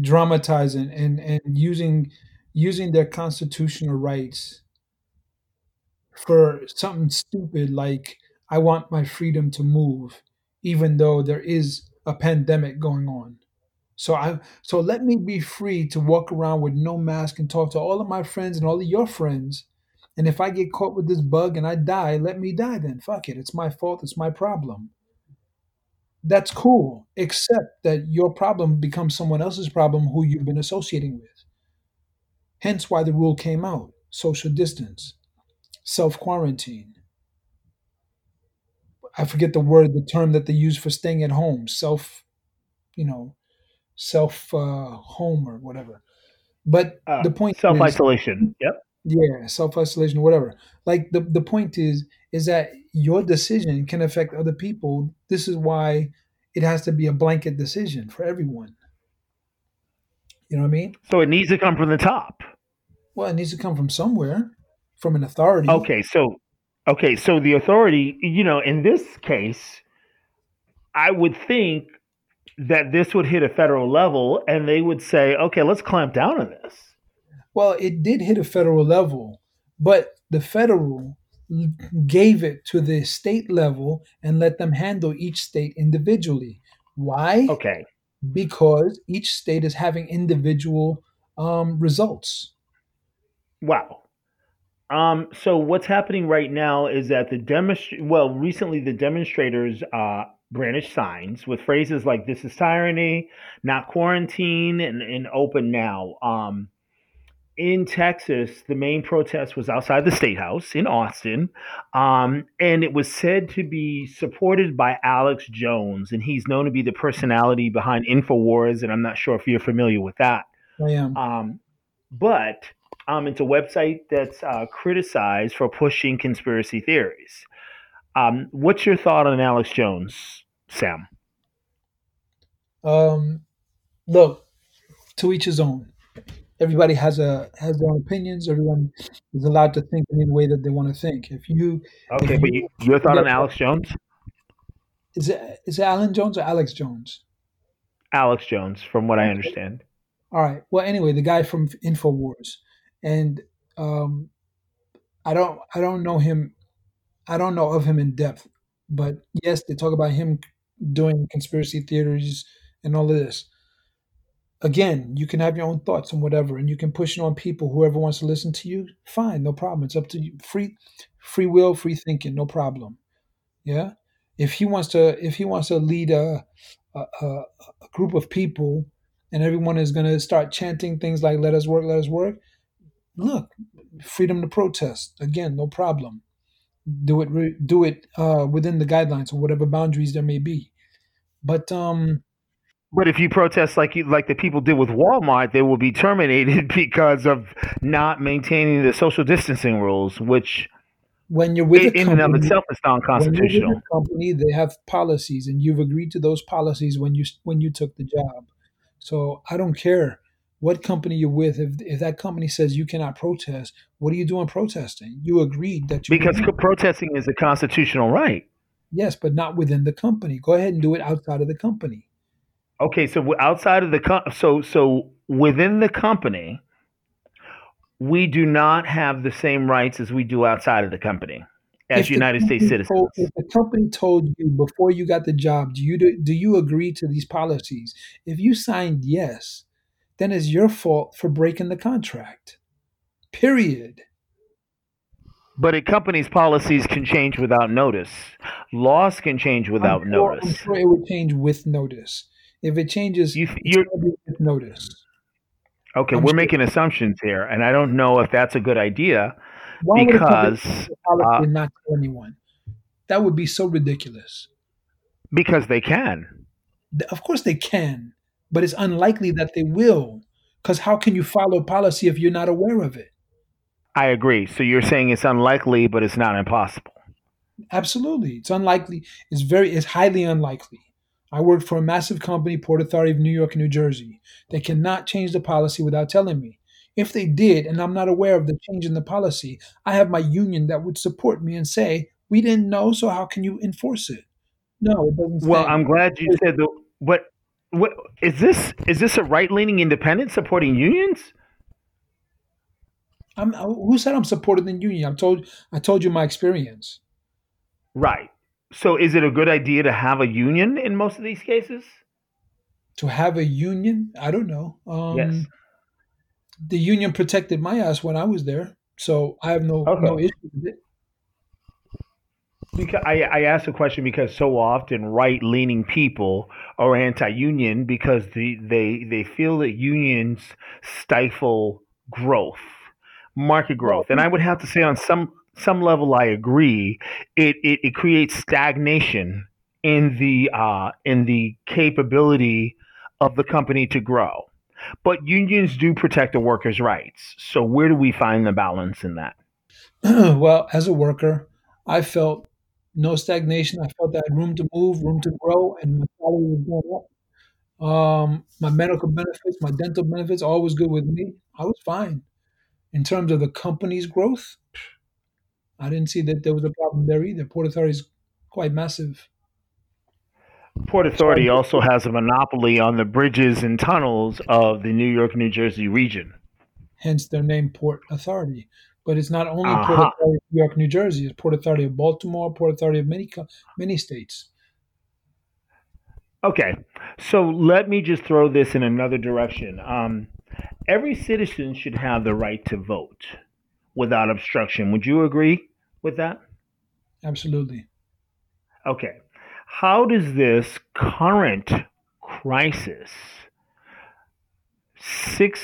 dramatizing and, and using using their constitutional rights for something stupid like, I want my freedom to move, even though there is a pandemic going on. So I, so let me be free to walk around with no mask and talk to all of my friends and all of your friends. And if I get caught with this bug and I die, let me die then. Fuck it. It's my fault. It's my problem. That's cool, except that your problem becomes someone else's problem who you've been associating with. Hence why the rule came out. Social distance, self-quarantine. I forget the word, the term that they use for staying at home, self, you know, self uh, home or whatever. But uh, the point self-isolation. Is, yep. Yeah, self-isolation, whatever. Like the, the point is, is that your decision can affect other people. This is why it has to be a blanket decision for everyone. You know what I mean? So it needs to come from the top. Well, it needs to come from somewhere, from an authority. Okay, so. Okay, so the authority, you know, in this case, I would think that this would hit a federal level and they would say, okay, let's clamp down on this. Well, it did hit a federal level, but the federal gave it to the state level and let them handle each state individually. Why? Okay. Because each state is having individual um, results. Wow. Um, so what's happening right now is that the demonst- well, recently the demonstrators uh, brandished signs with phrases like "This is tyranny," "Not quarantine," and, and "Open now." Um, in Texas, the main protest was outside the State House in Austin, um, and it was said to be supported by Alex Jones, and he's known to be the personality behind InfoWars, and I'm not sure if you're familiar with that. I am. Um, but... Um, it's a website that's uh, criticized for pushing conspiracy theories. Um, what's your thought on Alex Jones, Sam? Um, look, to each his own. Everybody has a has their own opinions. Everyone is allowed to think in any way that they want to think. If you okay, if but you, your thought yeah, on Alex Jones? Is it is it Alan Jones or Alex Jones? Alex Jones, from what okay. I understand. All right. Well, anyway, the guy from InfoWars. And um, I don't, I don't know him. I don't know of him in depth, but yes, they talk about him doing conspiracy theories and all of this. Again, you can have your own thoughts and whatever, and you can push it on people. Whoever wants to listen to you, fine, no problem. It's up to you. Free, free will, free thinking, no problem. Yeah. If he wants to, if he wants to lead a, a, a group of people, and everyone is going to start chanting things like "Let us work, let us work." Look, freedom to protest. Again, no problem. Do it, do it uh, within the guidelines or whatever boundaries there may be. But um, But if you protest like you, like the people did with Walmart, they will be terminated because of not maintaining the social distancing rules, which when you're with in, a company, in and of itself is non-constitutional. When you're with a company, they have policies, and you've agreed to those policies when you when you took the job. So I don't care what company you're with. If if that company says you cannot protest, what are you doing protesting? You agreed that you because can't. Protesting is a constitutional right. Yes, but not within the company. Go ahead and do it outside of the company. Okay, so outside of the com- so so within the company, we do not have the same rights as we do outside of the company as United States citizens. Told, if the company told you before you got the job, do you do, do you agree to these policies? If you signed yes, then it's your fault for breaking the contract. Period. But a company's policies can change without notice. Laws can change without I'm sure, notice. I'm sure it would change with notice. If it changes, you you're, it's notice. Okay, I'm we're sure. making assumptions here, and I don't know if that's a good idea. Why because would uh, not tell anyone? That would be so ridiculous. Because they can. Of course they can, but it's unlikely that they will. Because how can you follow policy if you're not aware of it? I agree. So you're saying it's unlikely, but it's not impossible. Absolutely, it's unlikely. It's very, it's highly unlikely. I worked for a massive company, Port Authority of New York and New Jersey. They cannot change the policy without telling me. If they did, and I'm not aware of the change in the policy, I have my union that would support me and say, we didn't know, so how can you enforce it? No, it doesn't. Well, I'm glad you said that. But what, is this is this a right-leaning independent supporting unions? I'm, who said I'm supporting the union? I'm told, I told you my experience. Right. So is it a good idea to have a union in most of these cases? To have a union? I don't know. Um, yes. The union protected my ass when I was there, so I have no, okay. no issue with it. Because I, I asked the question because so often right-leaning people are anti-union because the, they, they feel that unions stifle growth, market growth. And I would have to say on some – some level, I agree. It, it it creates stagnation in the uh, in the capability of the company to grow. But unions do protect the workers' rights. So where do we find the balance in that? Well, as a worker, I felt no stagnation. I felt that room to move, room to grow, and my salary was going up. Um, my medical benefits, my dental benefits, all was good with me. I was fine. In terms of the company's growth, I didn't see that there was a problem there either. Port Authority is quite massive. Port Authority also has a monopoly on the bridges and tunnels of the New York, New Jersey region. Hence their name, Port Authority. But it's not only uh-huh. Port Authority of New York, New Jersey. It's Port Authority of Baltimore, Port Authority of many, many states. Okay. So let me just throw this in another direction. Um, every citizen should have the right to vote without obstruction. Would you agree with that? Absolutely. Okay. How does this current crisis, six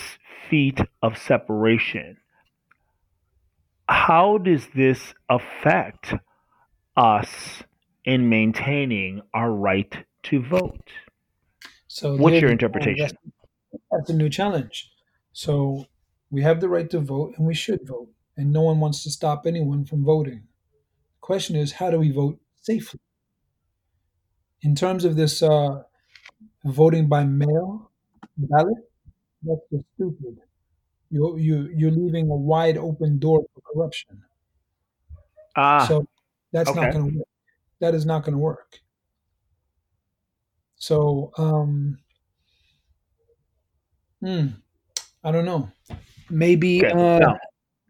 feet of separation, how does this affect us in maintaining our right to vote? So what's your interpretation? That's a new challenge. So we have the right to vote, and we should vote. And no one wants to stop anyone from voting. The question is, how do we vote safely? In terms of this uh, voting by mail ballot, that's just stupid. You, you, you're leaving a wide open door for corruption. Ah, so that's okay. not going to work. That is not going to work. So, um, hmm, I don't know. Maybe... Okay. Uh, no.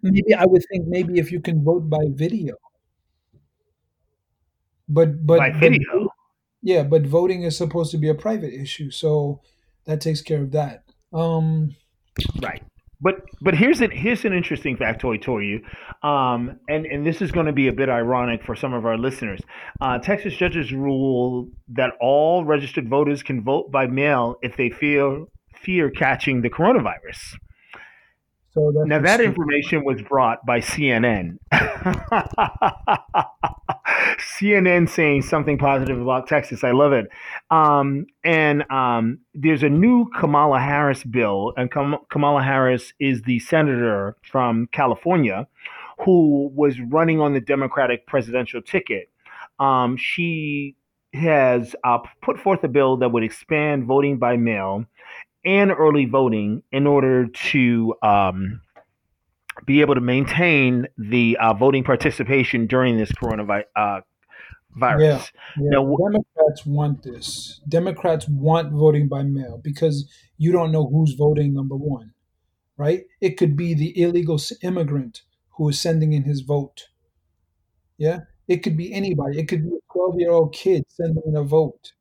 Maybe I would think maybe if you can vote by video, but but by video, yeah. But voting is supposed to be a private issue, so that takes care of that. Um, right. But but here's an here's an interesting factoid for you, um, and and this is going to be a bit ironic for some of our listeners. Uh, Texas judges rule that all registered voters can vote by mail if they fear fear catching the coronavirus. So now, that information was brought by C N N. C N N saying something positive about Texas. I love it. Um, and um, there's a new Kamala Harris bill, and Kam- Kamala Harris is the senator from California who was running on the Democratic presidential ticket. Um, she has uh, put forth a bill that would expand voting by mail and early voting in order to um, be able to maintain the uh, voting participation during this coronavirus. Uh, virus. Yeah, yeah. Now, w- Democrats want this. Democrats want voting by mail because you don't know who's voting, number one, right? It could be the illegal immigrant who is sending in his vote. Yeah? It could be anybody. It could be a twelve-year-old kid sending in a vote.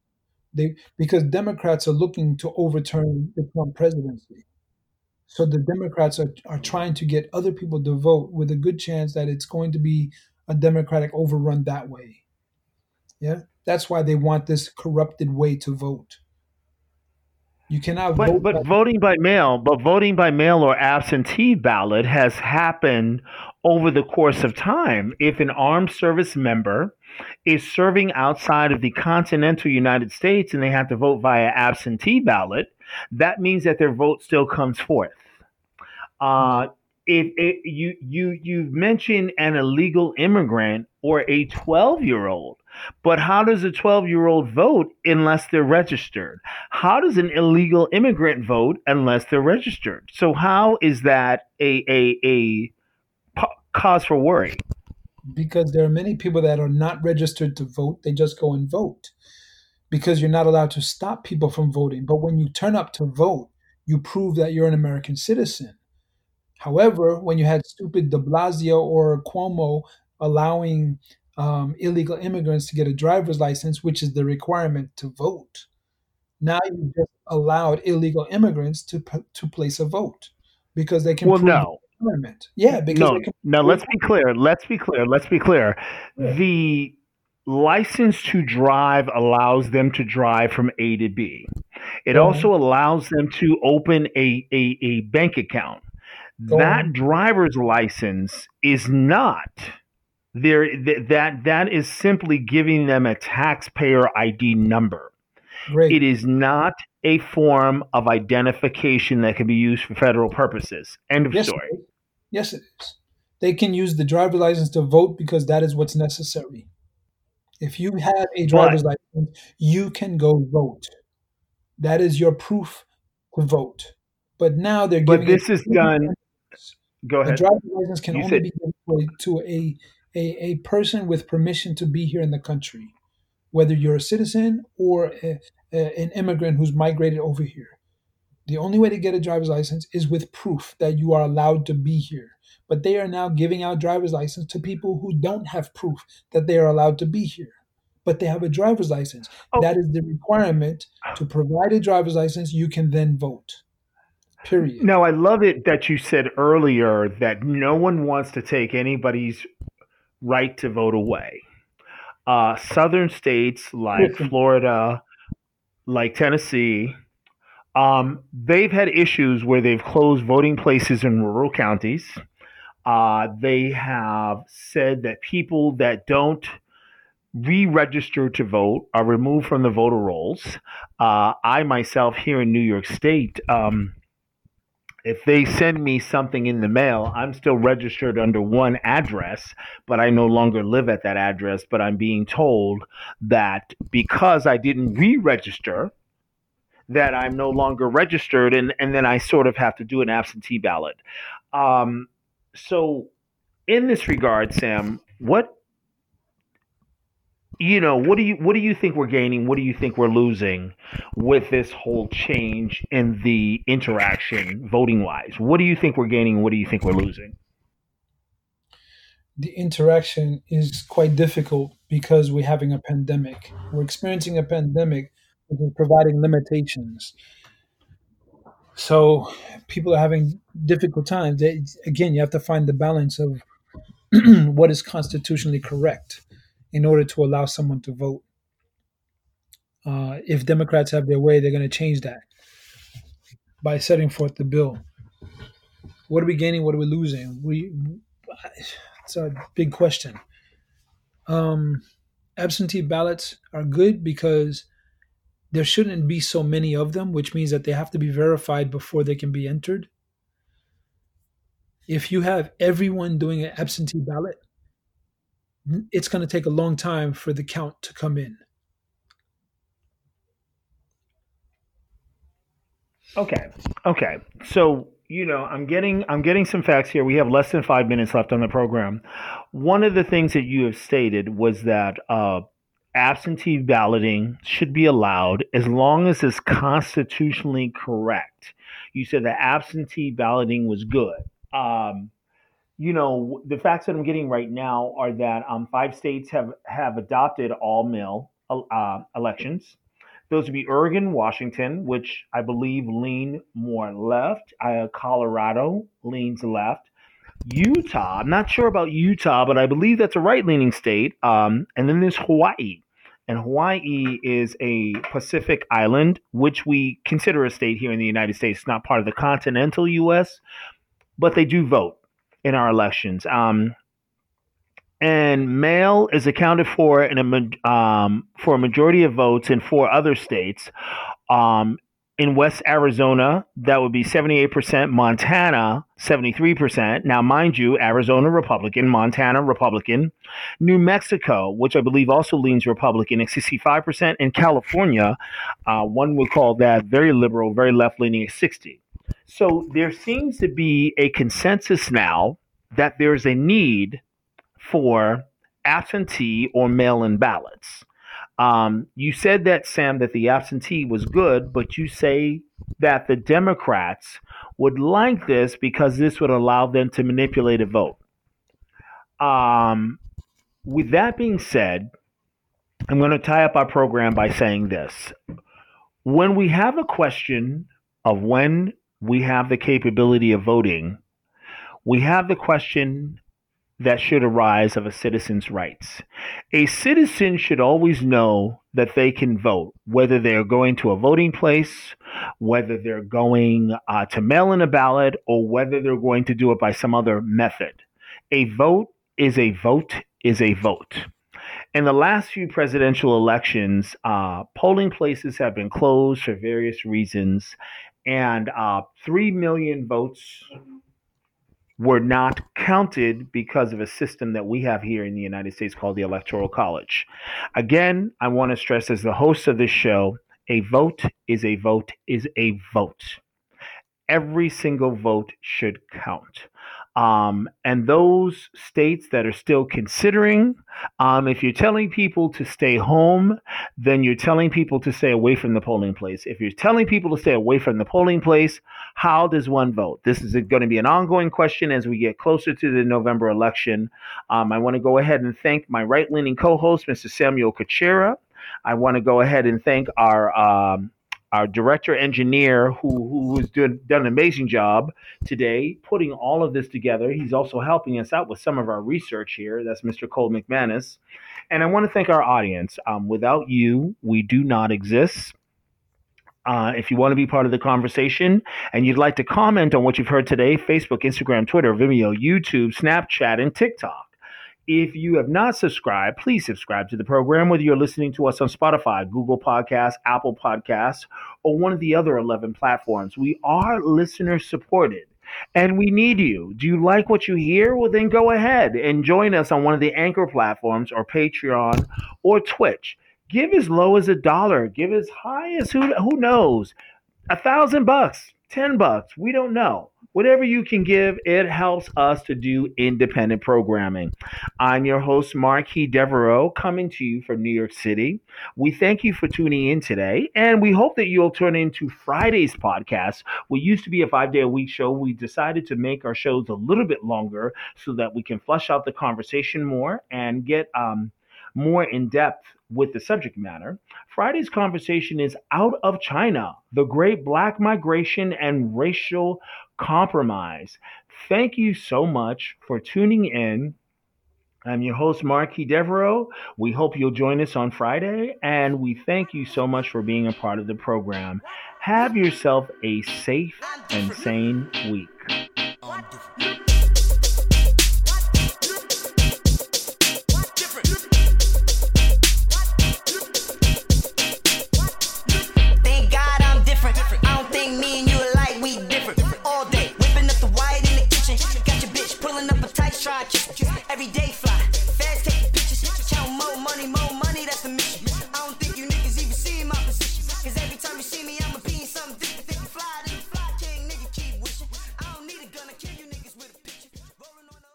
They, because Democrats are looking to overturn the Trump presidency. So the Democrats are, are trying to get other people to vote with a good chance that it's going to be a Democratic overrun that way. Yeah, that's why they want this corrupted way to vote. You cannot but, vote. But by voting by mail, but voting by mail or absentee ballot has happened over the course of time. If an armed service member is serving outside of the continental United States and they have to vote via absentee ballot, that means that their vote still comes forth. Uh, if, if you you you've mentioned an illegal immigrant or a twelve-year-old, but how does a twelve-year-old vote unless they're registered? How does an illegal immigrant vote unless they're registered? So how is that a a a cause for worry? Because there are many people that are not registered to vote. They just go and vote because you're not allowed to stop people from voting. But when you turn up to vote, you prove that you're an American citizen. However, when you had stupid De Blasio or Cuomo allowing um, illegal immigrants to get a driver's license, which is the requirement to vote, now you just allowed illegal immigrants to to place a vote because they can well, prove no. Yeah, because no, no, let's be clear. Let's be clear. Let's be clear. Yeah. The license to drive allows them to drive from A to B. It mm-hmm. also allows them to open a, a, a bank account. Mm-hmm. That driver's license is not there. Th- that that is simply giving them a taxpayer I D number. Great. It is not a form of identification that can be used for federal purposes. End of yes, story. It yes, it is. They can use the driver's license to vote because that is what's necessary. If you have a driver's but, license, you can go vote. That is your proof to vote. But now they're giving. But this is done. License. Go ahead. The driver's license can you only said- be given to a, a a person with permission to be here in the country, whether you're a citizen or a, a, an immigrant who's migrated over here. The only way to get a driver's license is with proof that you are allowed to be here. But they are now giving out driver's license to people who don't have proof that they are allowed to be here, but they have a driver's license. Oh. That is the requirement. To provide a driver's license, you can then vote. Period. Now, I love it that you said earlier that no one wants to take anybody's right to vote away. Uh, southern states like Florida, like Tennessee, um, they've had issues where they've closed voting places in rural counties. Uh, they have said that people that don't re-register to vote are removed from the voter rolls. Uh, I myself here in New York State, um, if they send me something in the mail, I'm still registered under one address, but I no longer live at that address. But I'm being told that because I didn't re-register, that I'm no longer registered, and, and then I sort of have to do an absentee ballot. Um, so in this regard, Sam, what you know, what do you what do you think we're gaining? What do you think we're losing with this whole change in the interaction voting wise? What do you think we're gaining? What do you think we're losing? The interaction is quite difficult because we're having a pandemic. We're experiencing a pandemic which is providing limitations. So people are having difficult times. They, again, you have to find the balance of what is constitutionally correct in order to allow someone to vote. Uh, if Democrats have their way, they're going to change that by setting forth the bill. What are we gaining? What are we losing? We, it's a big question. um, absentee ballots are good because there shouldn't be so many of them, which means that they have to be verified before they can be entered. If you have everyone doing an absentee ballot, it's going to take a long time for the count to come in. Okay. Okay. So, you know, I'm getting I'm getting some facts here. We have less than five minutes left on the program. One of the things that you have stated was that uh, absentee balloting should be allowed as long as it's constitutionally correct. You said that absentee balloting was good. Um, you know, the facts that I'm getting right now are that um, five states have, have adopted all mail uh, elections. Those would be Oregon, Washington, which I believe lean more left. Uh, Colorado leans left. Utah, I'm not sure about Utah, but I believe that's a right-leaning state. Um, and then there's Hawaii. And Hawaii is a Pacific island, which we consider a state here in the United States. It's not part of the continental U S, but they do vote in our elections. Um, and mail is accounted for in a um, for a majority of votes in four other states. Um, in West Arizona, that would be seventy-eight percent, Montana, seventy-three percent. Now, mind you, Arizona Republican, Montana Republican, New Mexico, which I believe also leans Republican, at sixty-five percent, and California, uh, one would call that very liberal, very left-leaning, at sixty percent. So there seems to be a consensus now that there's a need for absentee or mail-in ballots. Um, you said that, Sam, that the absentee was good, but you say that the Democrats would like this because this would allow them to manipulate a vote. Um, with that being said, I'm going to tie up our program by saying this. When we have a question of when we have the capability of voting, we have the question that should arise of a citizen's rights. A citizen should always know that they can vote, whether they're going to a voting place, whether they're going uh, to mail in a ballot, or whether they're going to do it by some other method. A vote is a vote is a vote. In the last few presidential elections, uh, polling places have been closed for various reasons, and uh, three million votes were not counted because of a system that we have here in the United States called the Electoral College. Again, I want to stress as the host of this show, a vote is a vote is a vote. Every single vote should count. Um, and those states that are still considering, um, if you're telling people to stay home, then you're telling people to stay away from the polling place. If you're telling people to stay away from the polling place, how does one vote? This is going to be an ongoing question as we get closer to the November election. Um, I want to go ahead and thank my right-leaning co-host, Mister Samuel Kuchera. I want to go ahead and thank our um, Our director engineer, who who has done an amazing job today putting all of this together. He's also helping us out with some of our research here. That's Mister Cole McManus. And I want to thank our audience. Um, without you, we do not exist. Uh, if you want to be part of the conversation and you'd like to comment on what you've heard today, Facebook, Instagram, Twitter, Vimeo, YouTube, Snapchat, and TikTok. If you have not subscribed, please subscribe to the program, whether you're listening to us on Spotify, Google Podcasts, Apple Podcasts, or one of the other eleven platforms. We are listener supported, and we need you. Do you like what you hear? Well, then go ahead and join us on one of the anchor platforms or Patreon or Twitch. Give as low as a dollar. Give as high as who, who knows, a thousand bucks, ten bucks. We don't know. Whatever you can give, it helps us to do independent programming. I'm your host, Marquis Devereaux, coming to you from New York City. We thank you for tuning in today, and we hope that you'll turn into Friday's podcast. We used to be a five-day-a-week show. We decided to make our shows a little bit longer so that we can flesh out the conversation more and get um, more in-depth with the subject matter. Friday's conversation is Out of China, the Great Black Migration and Racial Compromise. Thank you so much for tuning in. I'm your host, Marquis Devereaux. We hope you'll join us on Friday, and we thank you so much for being a part of the program. Have yourself a safe and sane week.